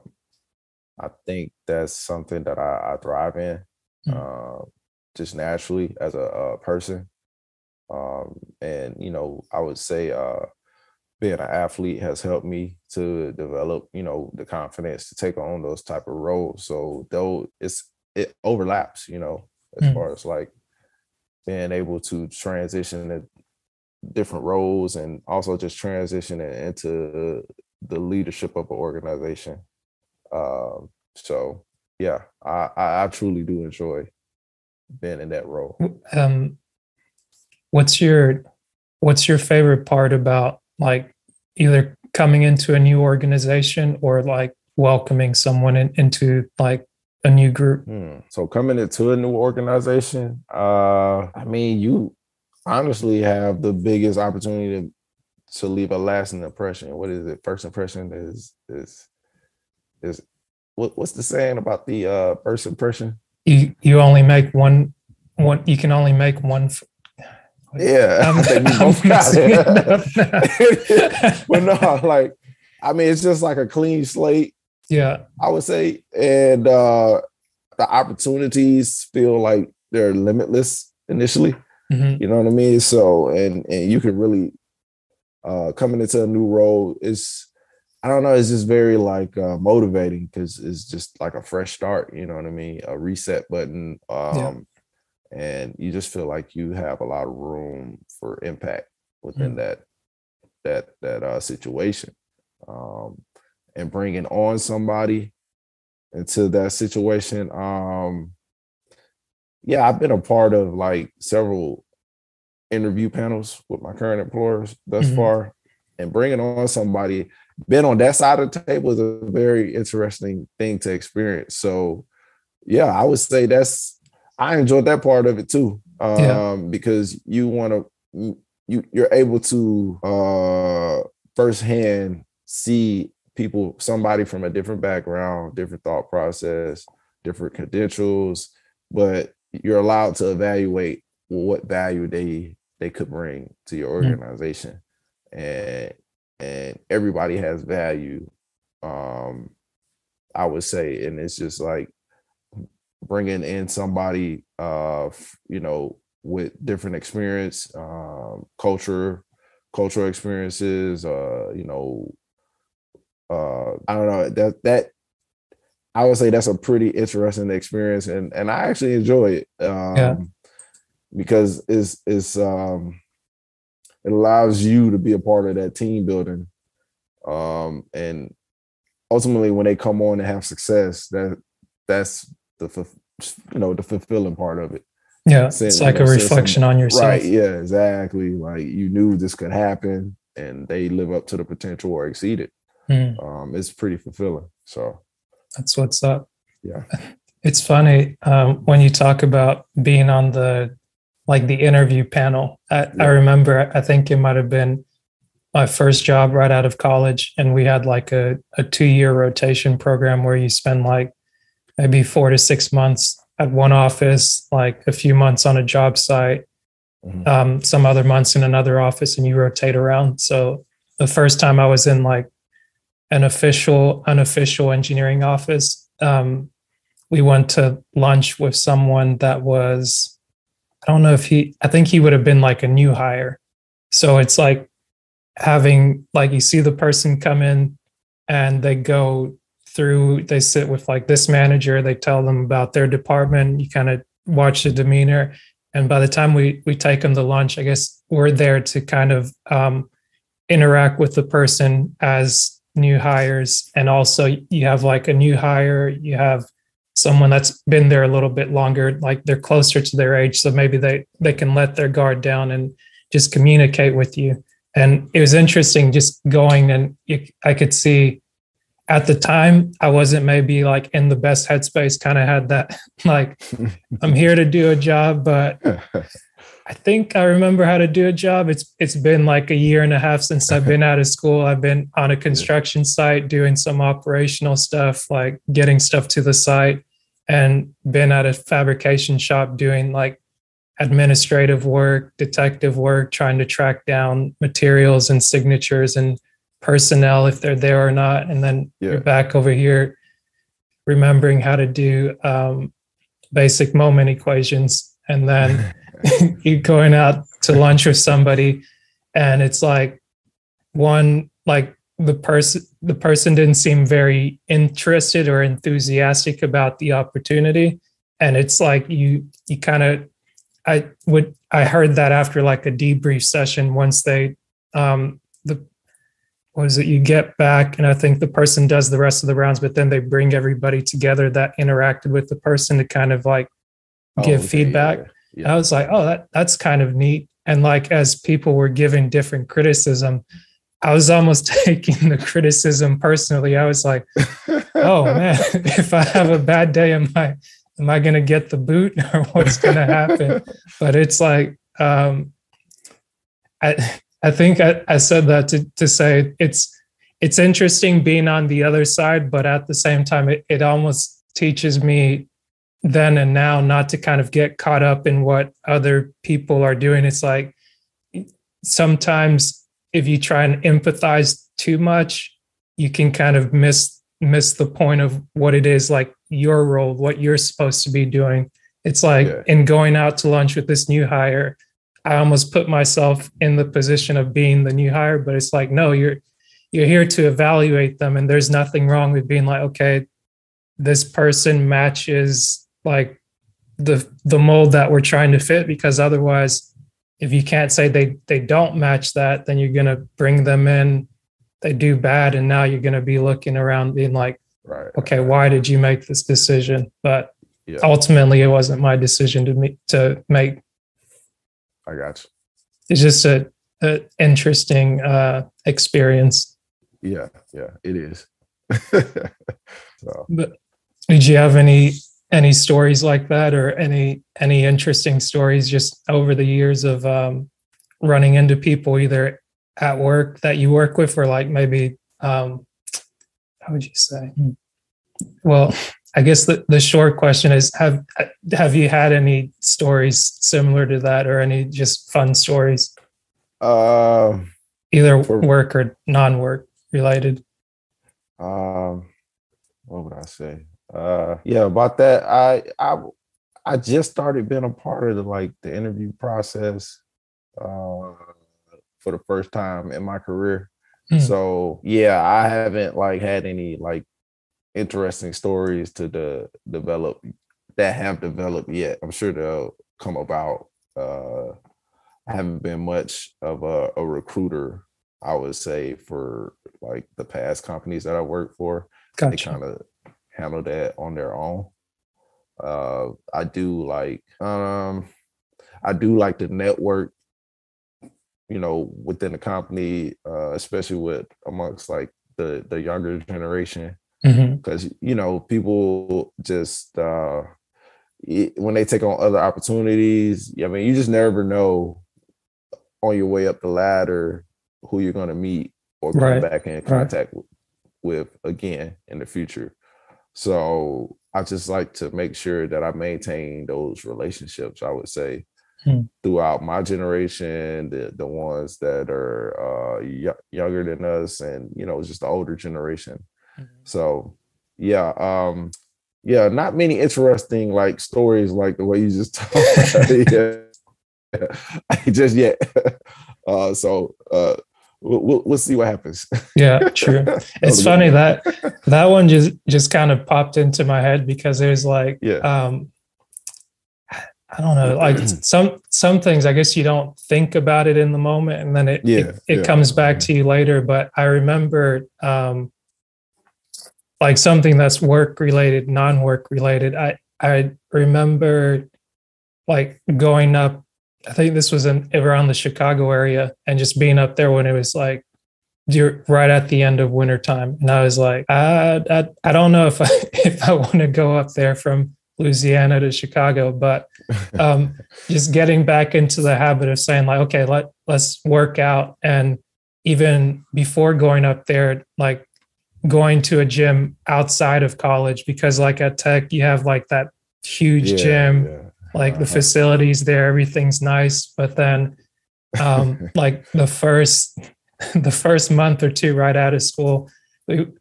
I think that's something that I, I thrive in, mm. uh, just naturally as a, a person. Um, and, you know, I would say uh, being an athlete has helped me to develop, you know, the confidence to take on those type of roles. So though it's, it overlaps, you know, as mm. far as like being able to transition to different roles and also just transition into the leadership of an organization. Um, so, yeah, I, I, I truly do enjoy being in that role. Um. What's your what's your favorite part about like either coming into a new organization or like welcoming someone in, into like a new group? Hmm. So coming into a new organization, uh, I mean, you honestly have the biggest opportunity to to leave a lasting impression. What is it? First impression is is is what, what's the saying about the uh, first impression? You you only make one one. You can only make one. F- Yeah, I'm, I think we both got it. But no, like, I mean, it's just like a clean slate. Yeah, I would say, and uh, the opportunities feel like they're limitless initially. Mm-hmm. You know what I mean? So, and and you can really uh, coming into a new role is, I don't know, it's just very like uh, motivating because it's just like a fresh start. You know what I mean? A reset button. Um, yeah. And you just feel like you have a lot of room for impact within mm. that that that uh, situation, um, and bringing on somebody into that situation. Um, yeah, I've been a part of like several interview panels with my current employers thus mm-hmm. far, and bringing on somebody been on that side of the table is a very interesting thing to experience. So, yeah, I would say that's. I enjoyed that part of it too, um, yeah. because you want to, you, you're able to uh, firsthand see people, somebody from a different background, different thought process, different credentials, but you're allowed to evaluate what value they they could bring to your organization, mm-hmm. and and everybody has value um, I would say. And it's just like bringing in somebody, uh, you know, with different experience, um, culture, cultural experiences, uh, you know, uh, I don't know, that, that, I would say that's a pretty interesting experience, and, and I actually enjoy it, um, yeah. because it's, it's, um, it allows you to be a part of that team building. Um, and ultimately when they come on and have success, that that's the, you know, the fulfilling part of it. Yeah. It's, it's like a reflection on yourself. Right. Yeah, exactly. Like you knew this could happen and they live up to the potential or exceed it. Mm. Um, it's pretty fulfilling. So that's what's up. Yeah. It's funny. Um, when you talk about being on the, like the interview panel, I, yeah. I remember, I think it might've been my first job right out of college. And we had like a, a two-year rotation program where you spend like maybe four to six months at one office, like a few months on a job site, mm-hmm. um, some other months in another office, and you rotate around. So the first time I was in like an official, unofficial engineering office, um, we went to lunch with someone that was, I don't know if he, I think he would have been like a new hire. So it's like having, like you see the person come in and they go through, they sit with like this manager, they tell them about their department, you kind of watch the demeanor. And by the time we we take them to lunch, I guess we're there to kind of um, interact with the person as new hires. And also you have like a new hire, you have someone that's been there a little bit longer, like they're closer to their age. So maybe they, they can let their guard down and just communicate with you. And it was interesting just going, and it, I could see at the time I wasn't maybe like in the best headspace, kind of had that, like, I'm here to do a job, but I think I remember how to do a job. It's, it's been like a year and a half since I've been out of school. I've been on a construction site doing some operational stuff, like getting stuff to the site, and been at a fabrication shop doing like administrative work, detective work, trying to track down materials and signatures and personnel, if they're there or not. And then yeah. you're back over here remembering how to do um, basic moment equations. And then you're going out to lunch with somebody, and it's like one, like the person, the person didn't seem very interested or enthusiastic about the opportunity. And it's like, you, you kind of, I would, I heard that after like a debrief session, once they, um, the, what is it? You get back, and I think the person does the rest of the rounds, but then they bring everybody together that interacted with the person to kind of like give oh, okay, feedback. Yeah, yeah. And I was like, oh, that that's kind of neat. And like, as people were giving different criticism, I was almost taking the criticism personally. I was like, oh man, if I have a bad day, am I, am I going to get the boot or what's going to happen? But it's like, um, I, I think I, I said that to, to say it's, it's interesting being on the other side, but at the same time, it, it almost teaches me then and now not to kind of get caught up in what other people are doing. It's like, sometimes if you try and empathize too much, you can kind of miss, miss the point of what it is, like your role, what you're supposed to be doing. It's like yeah. in going out to lunch with this new hire, I almost put myself in the position of being the new hire, but it's like, no, you're, you're here to evaluate them. And there's nothing wrong with being like, okay, this person matches like the, the mold that we're trying to fit, because otherwise if you can't say they, they don't match that, then you're going to bring them in, they do bad. And now you're going to be looking around being like, right, okay, why did you make this decision? But yeah. ultimately it wasn't my decision to me to make. I got you. It's just a, a interesting uh, experience. Yeah, yeah, it is. So. But did you have any any stories like that, or any any interesting stories just over the years of um, running into people either at work that you work with, or like maybe um, how would you say? Well, I guess the, the short question is, have have you had any stories similar to that, or any just fun stories? Uh, Either for, work or non-work related. Um, what would I say? Uh, yeah, about that. I I I just started being a part of the, like the interview process uh, for the first time in my career. Mm. So yeah, I haven't like had any like interesting stories to the develop that have developed yet. I'm sure they'll come about. Uh, I haven't been much of a, a recruiter, I would say, for like the past companies that I worked for. Gotcha. They kind of handle that on their own. Uh, I do like, um, I do like to network, you know, within the company, uh, especially with amongst like the, the younger generation, because, mm-hmm. you know, people just, uh, it, when they take on other opportunities, I mean, you just never know on your way up the ladder who you're going to meet or come right. back in contact right. with, with again in the future. So I just like to make sure that I maintain those relationships, I would say, hmm. throughout my generation, the, the ones that are uh, y- younger than us and, you know, just the older generation. Hmm. So, yeah. Um, yeah. Not many interesting like stories like the way you just talked. yeah. Just yet. Uh, so uh, we'll, we'll see what happens. Yeah, true. It's funny that that one just, just kind of popped into my head because it was like, yeah. um, I don't know, like some some things, I guess you don't think about it in the moment and then it, yeah, it, it yeah. comes back to you later. But I remember um, like something that's work related, non-work related. I, I remember like going up, I think this was in around the Chicago area and just being up there when it was like you're right at the end of wintertime. And I was like, I, I, I don't know if I, if I want to go up there from Louisiana to Chicago, but um, just getting back into the habit of saying like, okay, let, let's work out. And even before going up there, like going to a gym outside of college, because like at Tech, you have like that huge yeah, gym. Yeah. Like uh-huh. the facilities there, everything's nice. But then um, like the first, the first month or two right out of school,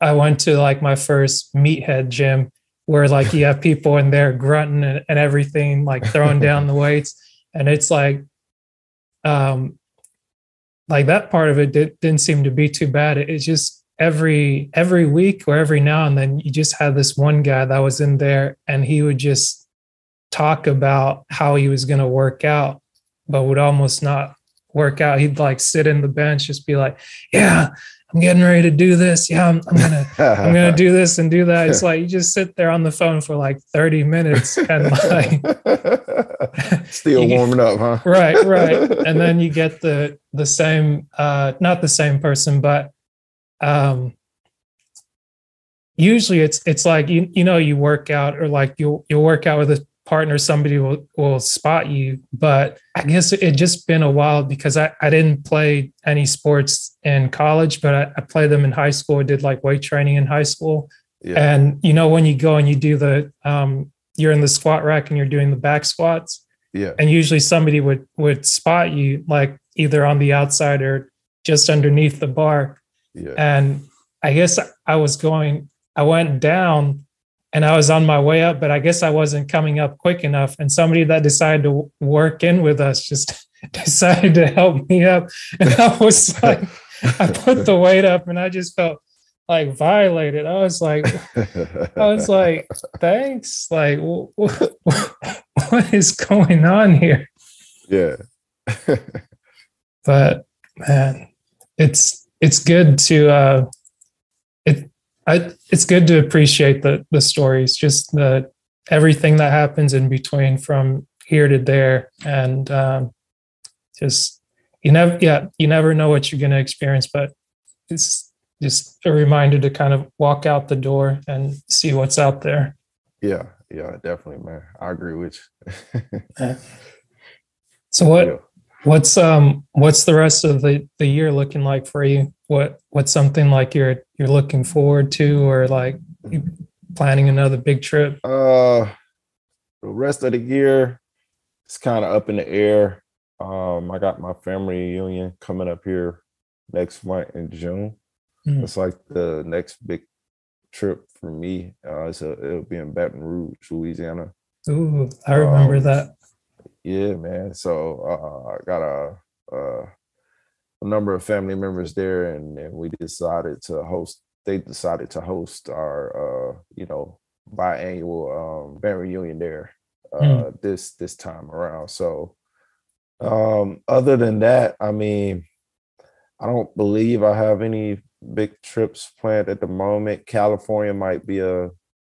I went to like my first meathead gym where like you have people in there grunting and, and everything, like throwing down the weights. And it's like, um, like that part of it did, didn't seem to be too bad. It, it's just every, every week or every now and then you just had this one guy that was in there and he would just talk about how he was going to work out, but would almost not work out. He'd like sit in the bench, just be like, yeah, I'm getting ready to do this. Yeah, I'm, I'm going to, I'm going to do this and do that. It's like, you just sit there on the phone for like thirty minutes and like still you, warming up, huh? Right. Right. And then you get the, the same, uh, not the same person, but, um, usually it's, it's like, you, you know, you work out or like you'll, you'll work out with a partner, somebody will, will spot you. But I guess it just been a while because I, I didn't play any sports in college, but I, I played them in high school. I did like weight training in high school. Yeah. And, you know, when you go and you do the, um, you're in the squat rack and you're doing the back squats. Yeah. And usually somebody would, would spot you like either on the outside or just underneath the bar. Yeah. And I guess I was going, I went down and I was on my way up, but I guess I wasn't coming up quick enough. And somebody that decided to work in with us just decided to help me up. And I was like, I put the weight up and I just felt like violated. I was like, I was like, thanks. Like, what, what is going on here? Yeah. But man, it's, it's good to, uh, it, I, it's good to appreciate the the stories, just the everything that happens in between from here to there, and um, just you never, yeah, you never know what you're going to experience. But it's just a reminder to kind of walk out the door and see what's out there. Yeah, yeah, definitely, man. I agree with you. So what yeah. what's um what's the rest of the, the year looking like for you? What what's something like you're you're looking forward to, or like planning another big trip? Uh, the rest of the year, it's kind of up in the air. Um, I got my family reunion coming up here next month in June. Mm. It's like the next big trip for me. Uh, it's a, it'll be in Baton Rouge, Louisiana. Ooh, I remember um, that. Yeah, man. So uh, I got a, a a number of family members there, and, and we decided to host. They decided to host our, uh, you know, biannual um, band reunion there uh, mm. this this time around. So um, other than that, I mean, I don't believe I have any big trips planned at the moment. California might be a,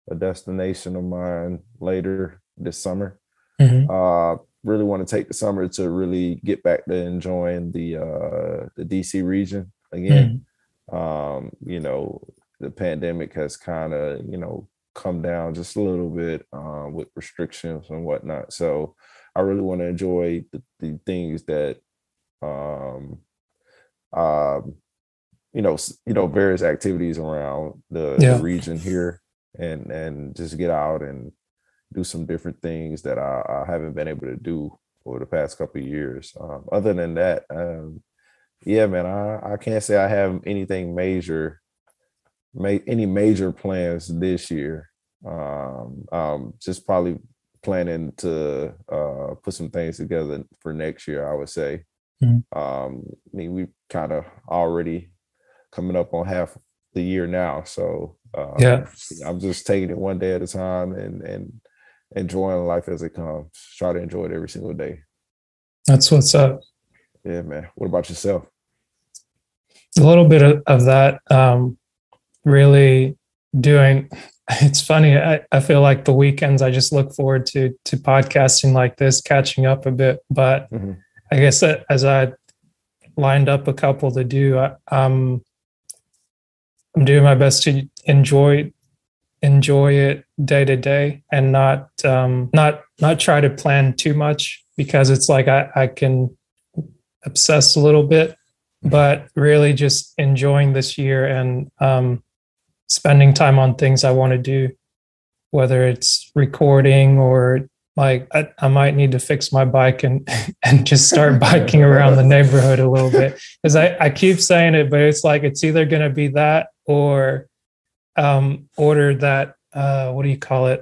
a destination of mine later this summer. Mm-hmm. Uh, really want to take the summer to really get back to enjoying the uh, the D C region again. Mm-hmm. Um, you know, the pandemic has kind of, you know, come down just a little bit uh, with restrictions and whatnot. So I really want to enjoy the, the things that, um, uh, you know, you know, various activities around the, yeah. the region here, and and just get out and do some different things that I, I haven't been able to do over the past couple of years. Um, other than that, um, yeah, man, I, I can't say I have anything major, ma- any major plans this year. Um, um, just probably planning to uh, put some things together for next year, I would say. Mm-hmm. Um, I mean, we've kind of already coming up on half the year now. So uh, yeah. I'm just taking it one day at a time and, and, enjoying life as it comes. Try to enjoy it every single day. That's what's up. Yeah, man. What about yourself? A little bit of, of that. Um, really doing. It's funny. I, I feel like the weekends I just look forward to to podcasting like this, catching up a bit. But mm-hmm. I guess as I lined up a couple to do, I, um, I'm doing my best to enjoy. enjoy it day to day and not um not not try to plan too much, because it's like I, I can obsess a little bit, but really just enjoying this year and um spending time on things I want to do, whether it's recording or like I, I might need to fix my bike and and just start biking around the neighborhood a little bit, because I, I keep saying it, but it's like it's either going to be that or Um, order that, uh, what do you call it?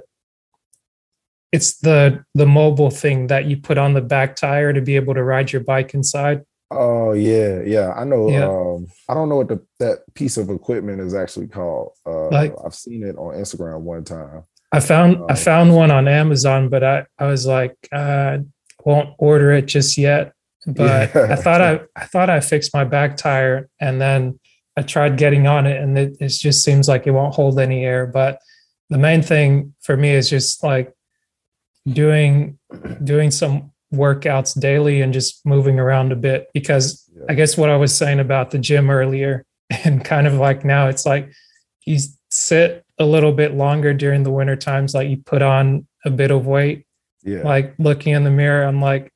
It's the the mobile thing that you put on the back tire to be able to ride your bike inside. Oh, yeah, yeah. I know. Yeah. Um, I don't know what the, that piece of equipment is actually called. Uh, like, I've seen it on Instagram one time. I found um, I found one on Amazon, but I, I was like, uh, won't order it just yet. But yeah. I thought I, I thought I fixed my back tire, and then I tried getting on it and it, it just seems like it won't hold any air. But the main thing for me is just like doing doing some workouts daily and just moving around a bit, because yeah. I guess what I was saying about the gym earlier, and kind of like now it's like you sit a little bit longer during the winter times, like you put on a bit of weight, yeah. like looking in the mirror, I'm like,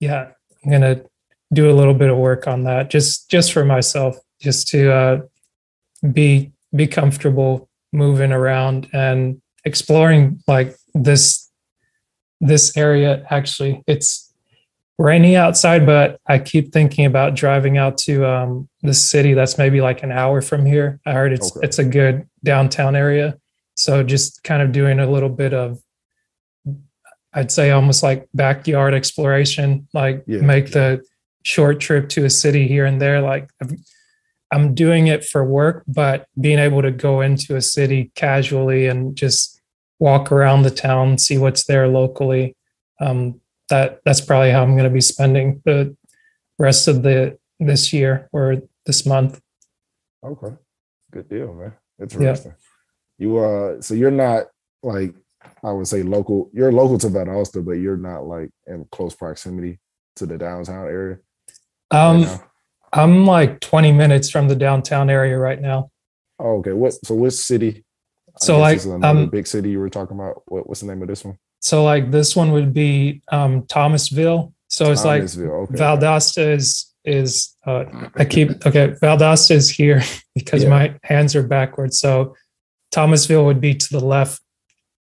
yeah, I'm going to do a little bit of work on that just just for myself. Just to uh, be be comfortable moving around and exploring like this this area. Actually, it's rainy outside, but I keep thinking about driving out to um, the city that's maybe like an hour from here. I heard it's okay. It's a good downtown area. So just kind of doing a little bit of, I'd say almost like backyard exploration, like yeah, make yeah. the short trip to a city here and there. Like I'm doing it for work, but being able to go into a city casually and just walk around the town, see what's there locally. Um, that that's probably how I'm going to be spending the rest of the this year or this month. Okay, good deal, man. Interesting. Yeah. You uh, so you're not like I would say local. You're local to Valdosta, but you're not like in close proximity to the downtown area. Um. Right now? I'm like twenty minutes from the downtown area right now. Oh, okay. What? So which city? So like this is another um, big city you were talking about. What, what's the name of this one? So like this one would be um, Thomasville. So it's Thomasville, like okay. Valdosta is is uh, I keep okay. Valdosta is here because yeah. my hands are backwards. So Thomasville would be to the left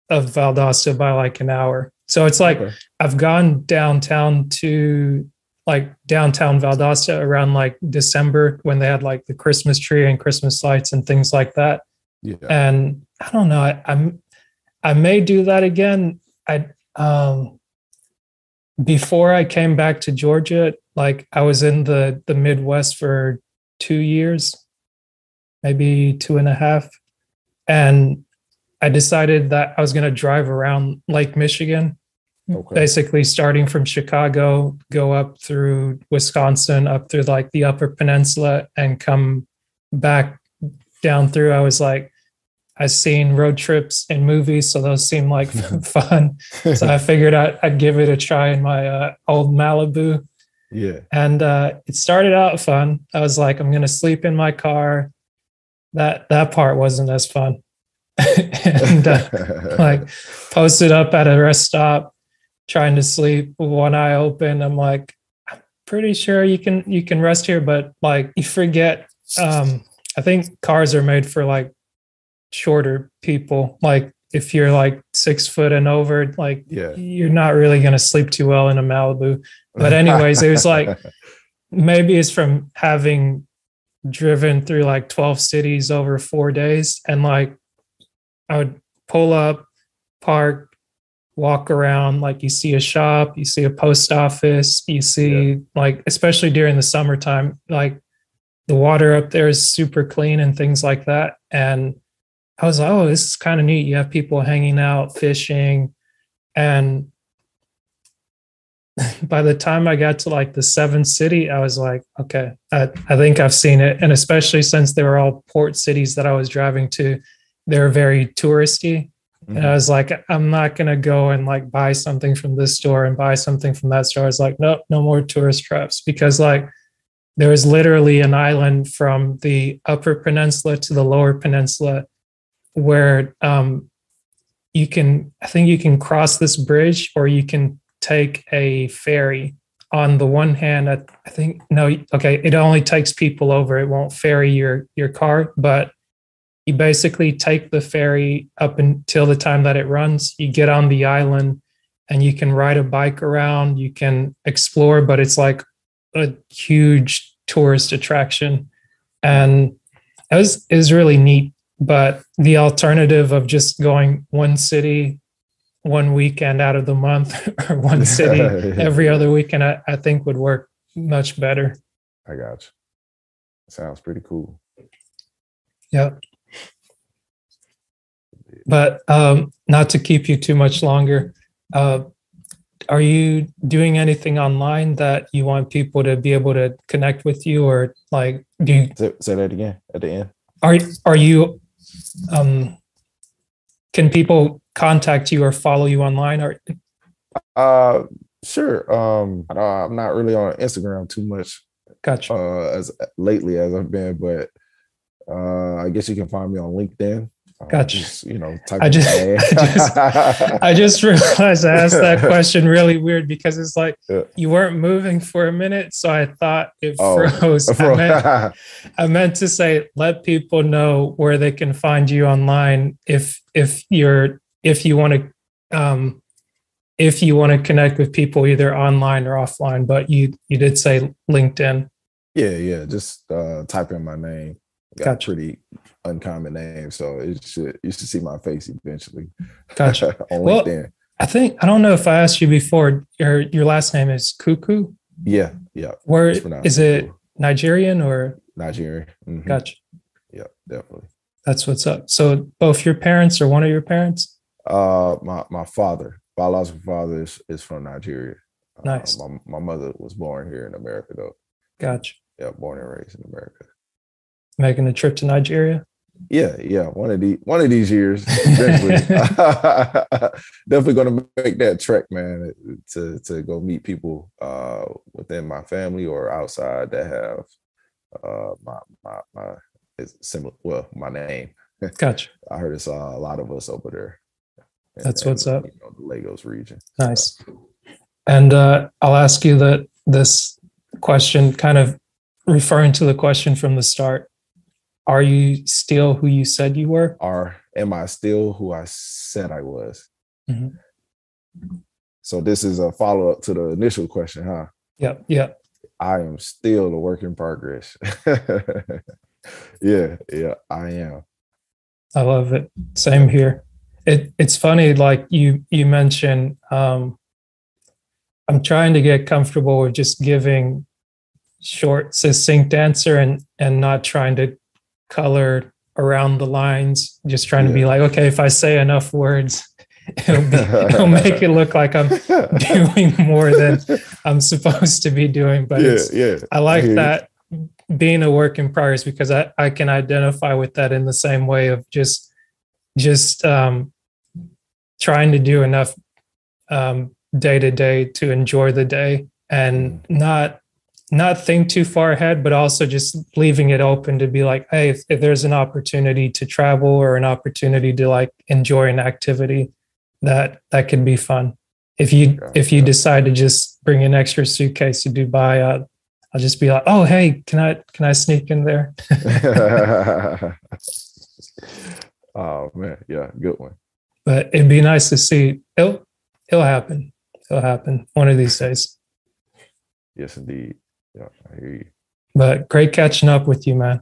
of Valdosta by like an hour. So it's like okay. I've gone downtown to. Like downtown Valdosta around like December when they had like the Christmas tree and Christmas lights and things like that. Yeah. And I don't know, I, I'm, I may do that again. I, um, before I came back to Georgia, like I was in the, the Midwest for two years, maybe two and a half. And I decided that I was going to drive around Lake Michigan, okay. basically starting from Chicago, go up through Wisconsin, up through like the Upper Peninsula and come back down through. I was like, I've seen road trips in movies, so those seem like fun. So I figured I'd, I'd give it a try in my uh, old Malibu. Yeah. And uh, it started out fun. I was like, I'm going to sleep in my car. That that part wasn't as fun. And uh, like posted up at a rest stop, trying to sleep with one eye open. I'm like, I'm pretty sure you can you can rest here, but like you forget. Um, I think cars are made for like shorter people. Like if you're like six foot and over, like yeah. you're not really going to sleep too well in a Malibu. But anyways, it was like, maybe it's from having driven through like twelve cities over four days. And like, I would pull up, park, walk around, like you see a shop, you see a post office, you see yeah. like, especially during the summertime, like the water up there is super clean and things like that. And I was like, oh, this is kind of neat. You have people hanging out, fishing. And by the time I got to like the seventh city, I was like, okay, I, I think I've seen it. And especially since they were all port cities that I was driving to, they were very touristy. Mm-hmm. And I was like, I'm not going to go and like buy something from this store and buy something from that store. I was like, nope, no more tourist traps, because like there was literally an island from the Upper Peninsula to the Lower Peninsula where um, you can, I think you can cross this bridge or you can take a ferry. On the one hand, I, I think, no, okay, it only takes people over. It won't ferry your, your car, but you basically take the ferry up until the time that it runs. You get on the island and you can ride a bike around, you can explore, but it's like a huge tourist attraction. And it was, it was really neat. But the alternative of just going one city one weekend out of the month or one city every other weekend, I, I think would work much better. I got you. Sounds pretty cool. Yep. But um, not to keep you too much longer, uh, are you doing anything online that you want people to be able to connect with you, or like do you say, say that again at the end? Are are you? Um, can people contact you or follow you online? Or uh, sure. Um, I'm not really on Instagram too much. Gotcha. Uh, as lately as I've been, but uh, I guess you can find me on LinkedIn. Gotcha. Uh, just, you know, type I just, I just, I just realized I asked that question really weird, because it's like yeah. you weren't moving for a minute, so I thought it oh, froze. It froze. I, meant, I meant to say, let people know where they can find you online if if you're if you want to um, if you want to connect with people either online or offline. But you you did say LinkedIn. Yeah, yeah. Just uh, type in my name. Got gotcha. Pretty uncommon name, so it should you should see my face eventually. Gotcha. On well, LinkedIn. I think I don't know if I asked you before. Your your last name is Cuckoo. Yeah, yeah. Where is it? Nigerian or Nigerian? Mm-hmm. Gotcha. Yeah, definitely. That's what's up. So both your parents or one of your parents? Uh, my my father, biological father is, is from Nigeria. Nice. Uh, my my mother was born here in America though. Gotcha. Yeah, born and raised in America. Making a trip to Nigeria? Yeah, yeah. One of the one of these years, definitely, definitely going to make that trek, man, to to go meet people uh, within my family or outside that have uh, my my my is similar. Well, my name. Gotcha. I heard it's uh, a lot of us over there. And, That's what's and, up. You know, the Lagos region. Nice. So. And uh, I'll ask you that this question, kind of referring to the question from the start. Are you still who you said you were? Or am I still who I said I was? Mm-hmm. So this is a follow-up to the initial question, huh? Yeah, yeah. I am still a work in progress. yeah, yeah, I am. I love it. Same here. It it's funny, like you you mentioned, um, I'm trying to get comfortable with just giving short, succinct answer and and not trying to color around the lines, just trying yeah. to be like, okay, if I say enough words, it'll, be, it'll make it look like I'm doing more than I'm supposed to be doing. But yeah, it's, yeah. I like I that you. being a work in progress, because I, I can identify with that in the same way of just just um, trying to do enough um, day to day to enjoy the day and not not think too far ahead, but also just leaving it open to be like, hey, if, if there's an opportunity to travel or an opportunity to like enjoy an activity, that that could be fun. If you yeah, if you yeah. decide to just bring an extra suitcase to Dubai, I'll, I'll just be like, oh, hey, can I can I sneak in there? Oh man, yeah, good one. But it'd be nice to see. It'll it'll happen. It'll happen one of these days. Yes, indeed. Yeah, I hear you. But great catching up with you, man.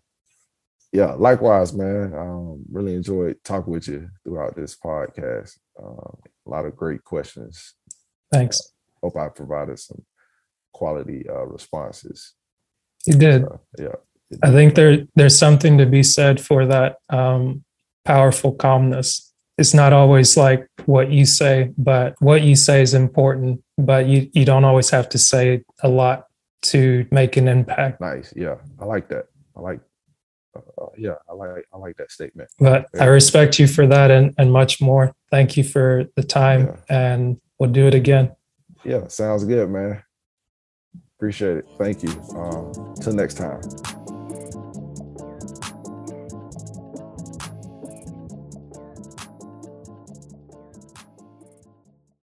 Yeah, likewise, man. Um, really enjoyed talking with you throughout this podcast. Um, a lot of great questions. Thanks. Uh, hope I provided some quality uh, responses. You did. Uh, yeah. Did. I think there there's something to be said for that um, powerful calmness. It's not always like what you say, but what you say is important, but you, you don't always have to say a lot to make an impact. Nice. Yeah. I like that. I like, uh, yeah, I like, I like that statement. But yeah. I respect you for that and, and much more. Thank you for the time yeah. and we'll do it again. Yeah. Sounds good, man. Appreciate it. Thank you. Um, till next time.